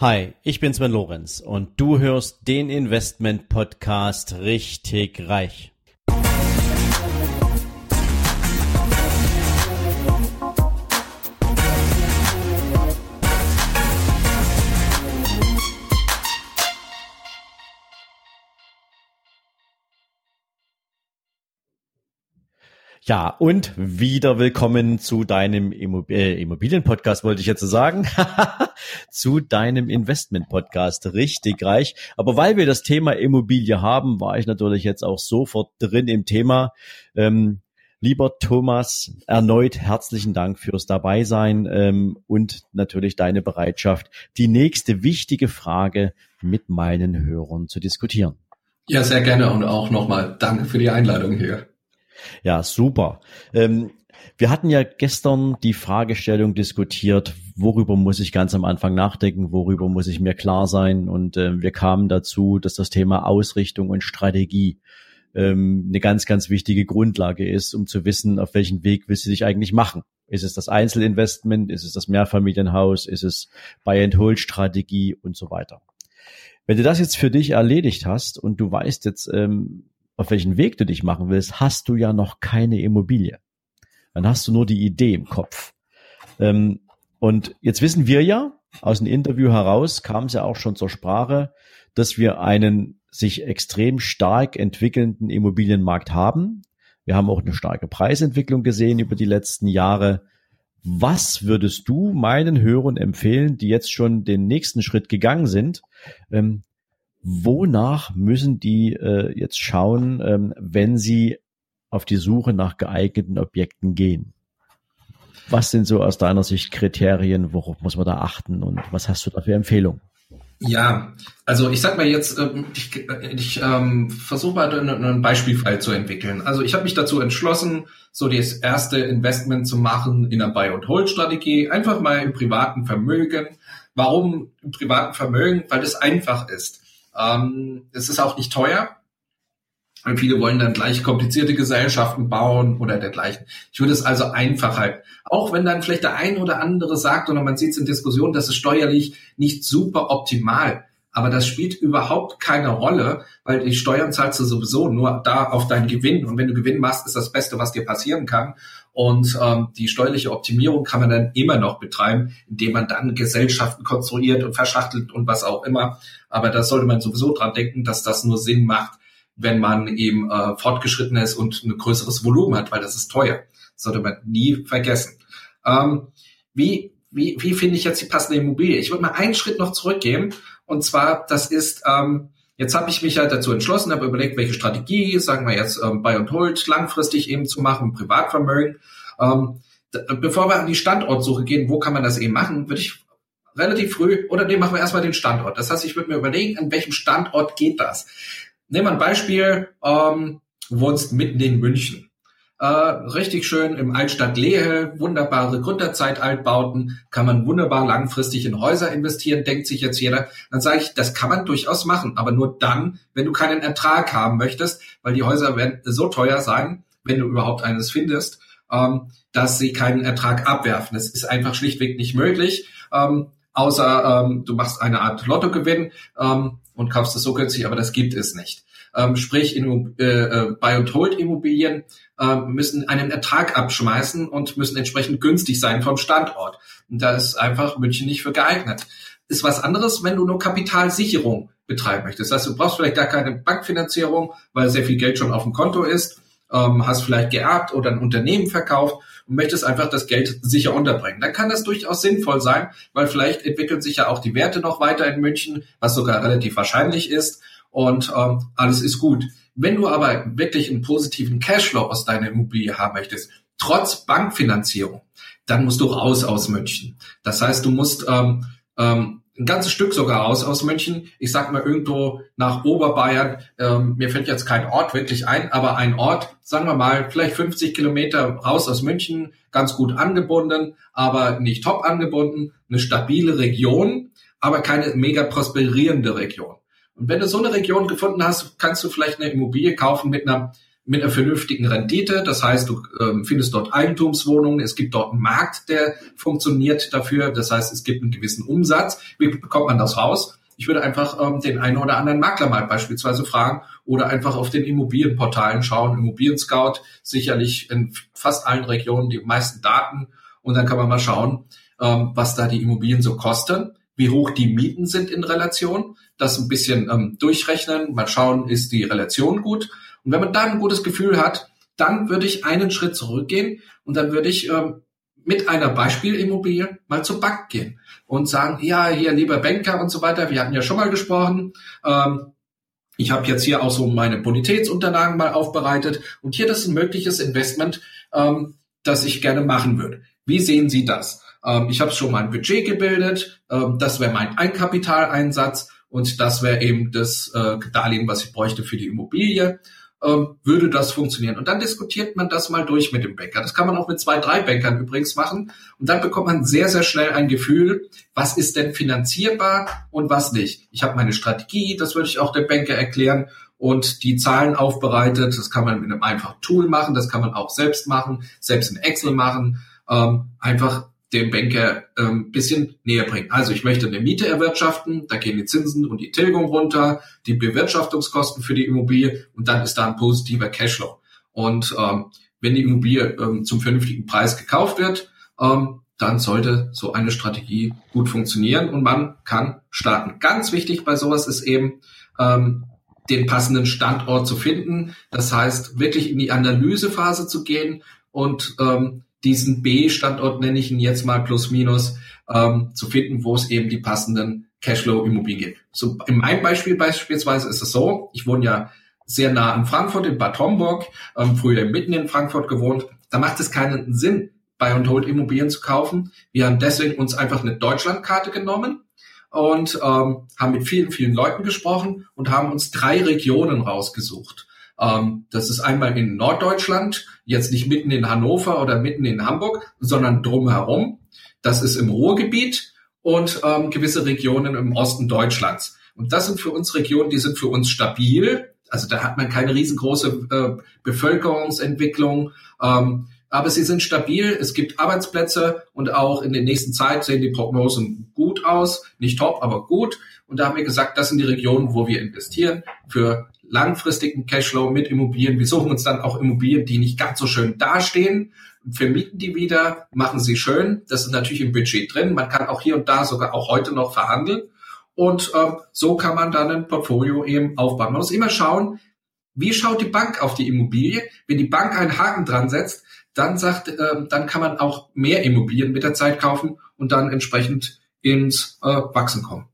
Hi, ich bin Sven Lorenz und du hörst den Investment-Podcast richtig reich. Ja, und wieder willkommen zu deinem Immobilien-Podcast, wollte ich jetzt so sagen, zu deinem Investment-Podcast, richtig reich. Aber weil wir das Thema Immobilie haben, war ich natürlich jetzt auch sofort drin im Thema. Lieber Thomas, erneut herzlichen Dank fürs Dabeisein und natürlich deine Bereitschaft, die nächste wichtige Frage mit meinen Hörern zu diskutieren. Ja, sehr gerne und auch nochmal danke für die Einladung hier. Ja, super. Wir hatten ja gestern die Fragestellung diskutiert, worüber muss ich ganz am Anfang nachdenken, worüber muss ich mir klar sein, und wir kamen dazu, dass das Thema Ausrichtung und Strategie eine ganz, ganz wichtige Grundlage ist, um zu wissen, auf welchen Weg willst du dich eigentlich machen. Ist es das Einzelinvestment, ist es das Mehrfamilienhaus, ist es Buy-and-Hold-Strategie und so weiter. Wenn du das jetzt für dich erledigt hast und du weißt jetzt, auf welchen Weg du dich machen willst, hast du ja noch keine Immobilie. Dann hast du nur die Idee im Kopf. Und jetzt wissen wir ja, aus dem Interview heraus kam es ja auch schon zur Sprache, dass wir einen sich extrem stark entwickelnden Immobilienmarkt haben. Wir haben auch eine starke Preisentwicklung gesehen über die letzten Jahre. Was würdest du meinen Hörern empfehlen, die jetzt schon den nächsten Schritt gegangen sind? Wonach müssen die jetzt schauen, wenn sie auf die Suche nach geeigneten Objekten gehen? Was sind so aus deiner Sicht Kriterien, worauf muss man da achten, und was hast du da für Empfehlungen? Ja, also ich sag mal jetzt, ich versuche mal einen Beispielfall zu entwickeln. Also ich habe mich dazu entschlossen, so das erste Investment zu machen in der Buy-and-Hold-Strategie, einfach mal im privaten Vermögen. Warum im privaten Vermögen? Weil es einfach ist. Es ist auch nicht teuer. Und viele wollen dann gleich komplizierte Gesellschaften bauen oder dergleichen. Ich würde es also einfach halten. Auch wenn dann vielleicht der ein oder andere sagt, oder man sieht es in Diskussionen, das ist steuerlich nicht super optimal. Aber das spielt überhaupt keine Rolle, weil die Steuern zahlst du sowieso nur da auf deinen Gewinn. Und wenn du Gewinn machst, ist das Beste, was dir passieren kann. Und die steuerliche Optimierung kann man dann immer noch betreiben, indem man dann Gesellschaften konstruiert und verschachtelt und was auch immer. Aber das sollte man sowieso dran denken, dass das nur Sinn macht, wenn man eben fortgeschritten ist und ein größeres Volumen hat, weil das ist teuer. Das sollte man nie vergessen. Wie finde ich jetzt die passende Immobilie? Ich würde mal einen Schritt noch zurückgehen. Und zwar, das ist, jetzt habe ich mich halt dazu entschlossen, habe überlegt, welche Strategie, sagen wir jetzt, Buy and Hold langfristig eben zu machen, Privatvermögen. Bevor wir an die Standortsuche gehen, wo kann man das eben machen, würde ich relativ früh, oder nee, machen wir erstmal den Standort. Das heißt, ich würde mir überlegen, an welchem Standort geht das? Nehmen wir ein Beispiel, du wohnst mitten in München. Richtig schön im Altstadt Lehel, wunderbare Gründerzeit-Altbauten, kann man wunderbar langfristig in Häuser investieren, denkt sich jetzt jeder. Dann sage ich, das kann man durchaus machen, aber nur dann, wenn du keinen Ertrag haben möchtest, weil die Häuser werden so teuer sein, wenn du überhaupt eines findest, dass sie keinen Ertrag abwerfen. Das ist einfach schlichtweg nicht möglich, außer du machst eine Art Lottogewinn und kaufst es so günstig, aber das gibt es nicht. Sprich, Buy-and-Hold-Immobilien müssen einen Ertrag abschmeißen und müssen entsprechend günstig sein vom Standort. Und da ist einfach München nicht für geeignet. Ist was anderes, wenn du nur Kapitalsicherung betreiben möchtest. Das heißt, du brauchst vielleicht gar keine Bankfinanzierung, weil sehr viel Geld schon auf dem Konto ist, hast vielleicht geerbt oder ein Unternehmen verkauft und möchtest einfach das Geld sicher unterbringen. Dann kann das durchaus sinnvoll sein, weil vielleicht entwickeln sich ja auch die Werte noch weiter in München, was sogar relativ wahrscheinlich ist. Und alles ist gut. Wenn du aber wirklich einen positiven Cashflow aus deiner Immobilie haben möchtest, trotz Bankfinanzierung, dann musst du raus aus München. Das heißt, du musst ein ganzes Stück sogar raus aus München. Ich sag mal irgendwo nach Oberbayern. Mir fällt jetzt kein Ort wirklich ein, aber ein Ort, sagen wir mal, vielleicht 50 Kilometer raus aus München, ganz gut angebunden, aber nicht top angebunden. Eine stabile Region, aber keine mega prosperierende Region. Und wenn du so eine Region gefunden hast, kannst du vielleicht eine Immobilie kaufen mit einer mit einer vernünftigen Rendite. Das heißt, du findest dort Eigentumswohnungen, es gibt dort einen Markt, der funktioniert dafür. Das heißt, es gibt einen gewissen Umsatz. Wie bekommt man das raus? Ich würde einfach den einen oder anderen Makler mal beispielsweise fragen oder einfach auf den Immobilienportalen schauen. Immobilienscout, sicherlich in fast allen Regionen die meisten Daten. Und dann kann man mal schauen, was da die Immobilien so kosten, wie hoch die Mieten sind in Relation. Das ein bisschen durchrechnen, mal schauen, ist die Relation gut. Und wenn man da ein gutes Gefühl hat, dann würde ich einen Schritt zurückgehen und dann würde ich mit einer Beispielimmobilie mal zur Bank gehen und sagen, ja, hier, lieber Banker und so weiter, wir hatten ja schon mal gesprochen, ich habe jetzt hier auch so meine Bonitätsunterlagen mal aufbereitet und hier, das ist ein mögliches Investment, das ich gerne machen würde. Wie sehen Sie das? Ich habe schon mal ein Budget gebildet, das wäre mein Eigenkapitaleinsatz und das wäre eben das Darlehen, was ich bräuchte für die Immobilie. Würde das funktionieren? Und dann diskutiert man das mal durch mit dem Banker. Das kann man auch mit 2, 3 Bankern übrigens machen. Und dann bekommt man sehr, sehr schnell ein Gefühl, was ist denn finanzierbar und was nicht. Ich habe meine Strategie, das würde ich auch dem Banker erklären und die Zahlen aufbereitet. Das kann man mit einem einfachen Tool machen, das kann man auch selbst machen, selbst in Excel machen, einfach dem Banker ein bisschen näher bringen. Also ich möchte eine Miete erwirtschaften, da gehen die Zinsen und die Tilgung runter, die Bewirtschaftungskosten für die Immobilie und dann ist da ein positiver Cashflow. Und wenn die Immobilie zum vernünftigen Preis gekauft wird, dann sollte so eine Strategie gut funktionieren und man kann starten. Ganz wichtig bei sowas ist eben, den passenden Standort zu finden. Das heißt, wirklich in die Analysephase zu gehen und diesen B-Standort, nenne ich ihn jetzt mal plus minus, zu finden, wo es eben die passenden Cashflow-Immobilien gibt. So, in meinem Beispiel beispielsweise ist es so, ich wohne ja sehr nah an Frankfurt, in Bad Homburg, früher mitten in Frankfurt gewohnt. Da macht es keinen Sinn, Buy-and-Hold-Immobilien zu kaufen. Wir haben deswegen uns einfach eine Deutschlandkarte genommen und haben mit vielen, vielen Leuten gesprochen und haben uns 3 Regionen rausgesucht. Das ist einmal in Norddeutschland, jetzt nicht mitten in Hannover oder mitten in Hamburg, sondern drumherum. Das ist im Ruhrgebiet und gewisse Regionen im Osten Deutschlands. Und das sind für uns Regionen, die sind für uns stabil. Also da hat man keine riesengroße Bevölkerungsentwicklung. Aber sie sind stabil, es gibt Arbeitsplätze und auch in der nächsten Zeit sehen die Prognosen gut aus. Nicht top, aber gut. Und da haben wir gesagt, das sind die Regionen, wo wir investieren für langfristigen Cashflow mit Immobilien. Wir suchen uns dann auch Immobilien, die nicht ganz so schön dastehen, vermieten die wieder, machen sie schön. Das ist natürlich im Budget drin. Man kann auch hier und da sogar auch heute noch verhandeln. Und so kann man dann ein Portfolio eben aufbauen. Man muss immer schauen, wie schaut die Bank auf die Immobilie? Wenn die Bank einen Haken dran setzt, dann sagt, dann kann man auch mehr Immobilien mit der Zeit kaufen und dann entsprechend ins Wachsen kommen.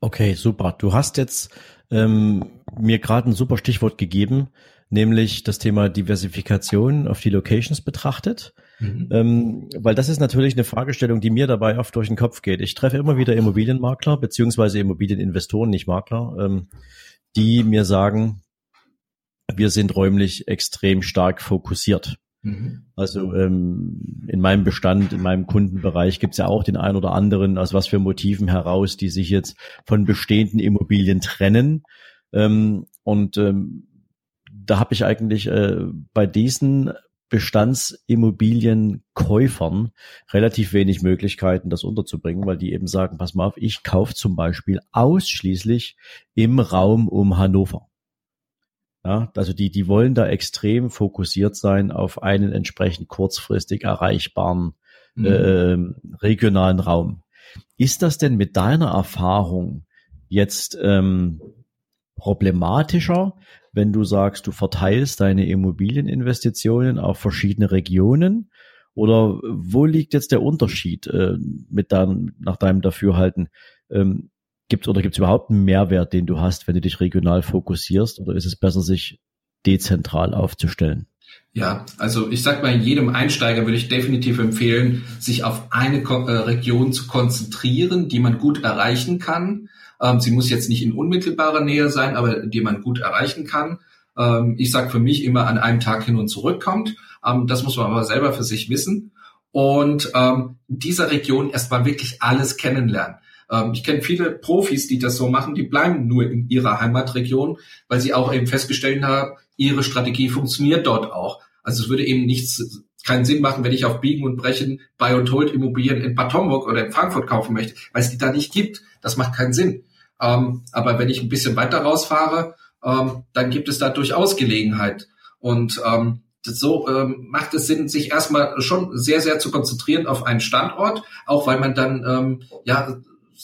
Okay, super. Du hast jetzt mir gerade ein super Stichwort gegeben, nämlich das Thema Diversifikation auf die Locations betrachtet, weil das ist natürlich eine Fragestellung, die mir dabei oft durch den Kopf geht. Ich treffe immer wieder Immobilienmakler beziehungsweise Immobilieninvestoren, nicht Makler, die mir sagen, wir sind räumlich extrem stark fokussiert. Also in meinem Bestand, in meinem Kundenbereich gibt's ja auch den einen oder anderen, aus was für Motiven heraus, die sich jetzt von bestehenden Immobilien trennen. Da habe ich eigentlich bei diesen Bestandsimmobilienkäufern relativ wenig Möglichkeiten, das unterzubringen, weil die eben sagen, pass mal auf, ich kaufe zum Beispiel ausschließlich im Raum um Hannover. Ja, also die wollen da extrem fokussiert sein auf einen entsprechend kurzfristig erreichbaren regionalen Raum. Ist das denn mit deiner Erfahrung jetzt problematischer, wenn du sagst, du verteilst deine Immobilieninvestitionen auf verschiedene Regionen? Oder wo liegt jetzt der Unterschied nach deinem Dafürhalten? Gibt's überhaupt einen Mehrwert, den du hast, wenn du dich regional fokussierst, oder ist es besser, sich dezentral aufzustellen? Ja, also ich sag mal, jedem Einsteiger würde ich definitiv empfehlen, sich auf eine Region zu konzentrieren, die man gut erreichen kann. Sie muss jetzt nicht in unmittelbarer Nähe sein, aber die man gut erreichen kann. Ich sag für mich immer, an einem Tag hin und zurück kommt. Das muss man aber selber für sich wissen. Und in dieser Region erstmal wirklich alles kennenlernen. Ich kenne viele Profis, die das so machen, die bleiben nur in ihrer Heimatregion, weil sie auch eben festgestellt haben, ihre Strategie funktioniert dort auch. Also es würde eben keinen Sinn machen, wenn ich auf Biegen und Brechen Buy-and-Hold-Immobilien in Bad Homburg oder in Frankfurt kaufen möchte, weil es die da nicht gibt. Das macht keinen Sinn. Aber wenn ich ein bisschen weiter rausfahre, dann gibt es da durchaus Gelegenheit. Und so macht es Sinn, sich erstmal schon sehr, sehr zu konzentrieren auf einen Standort, auch weil man dann,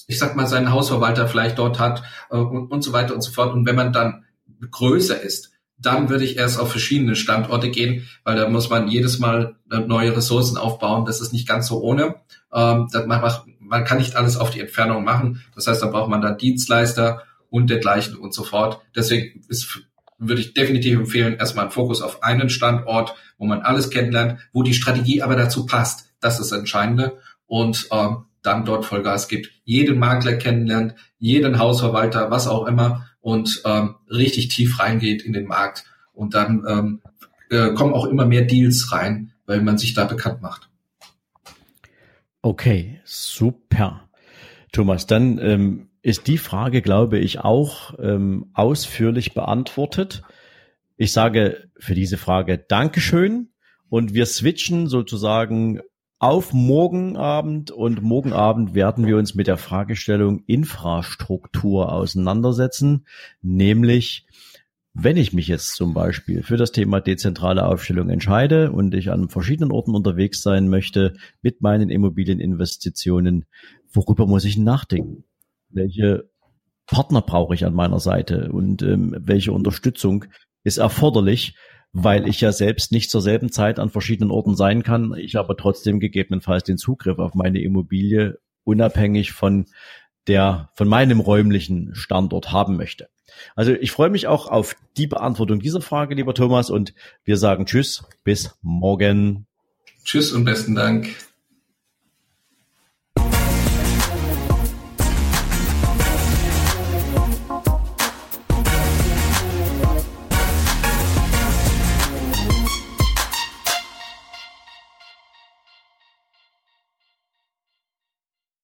seinen Hausverwalter vielleicht dort hat und so weiter und so fort. Und wenn man dann größer ist, dann würde ich erst auf verschiedene Standorte gehen, weil da muss man jedes Mal neue Ressourcen aufbauen. Das ist nicht ganz so ohne. Man kann nicht alles auf die Entfernung machen. Das heißt, da braucht man dann Dienstleister und dergleichen und so fort. Deswegen würde ich definitiv empfehlen, erstmal einen Fokus auf einen Standort, wo man alles kennenlernt, wo die Strategie aber dazu passt. Das ist das Entscheidende. Und dann dort Vollgas gibt. Jeden Makler kennenlernt, jeden Hausverwalter, was auch immer. Und richtig tief reingeht in den Markt. Und dann kommen auch immer mehr Deals rein, weil man sich da bekannt macht. Okay, super. Thomas, dann ist die Frage, glaube ich, auch ausführlich beantwortet. Ich sage für diese Frage Dankeschön. Und wir switchen sozusagen auf morgen Abend, und morgen Abend werden wir uns mit der Fragestellung Infrastruktur auseinandersetzen, nämlich wenn ich mich jetzt zum Beispiel für das Thema dezentrale Aufstellung entscheide und ich an verschiedenen Orten unterwegs sein möchte mit meinen Immobilieninvestitionen, worüber muss ich nachdenken? Welche Partner brauche ich an meiner Seite und welche Unterstützung ist erforderlich? Weil ich ja selbst nicht zur selben Zeit an verschiedenen Orten sein kann, ich aber trotzdem gegebenenfalls den Zugriff auf meine Immobilie unabhängig von meinem räumlichen Standort haben möchte. Also ich freue mich auch auf die Beantwortung dieser Frage, lieber Thomas, und wir sagen Tschüss, bis morgen. Tschüss und besten Dank.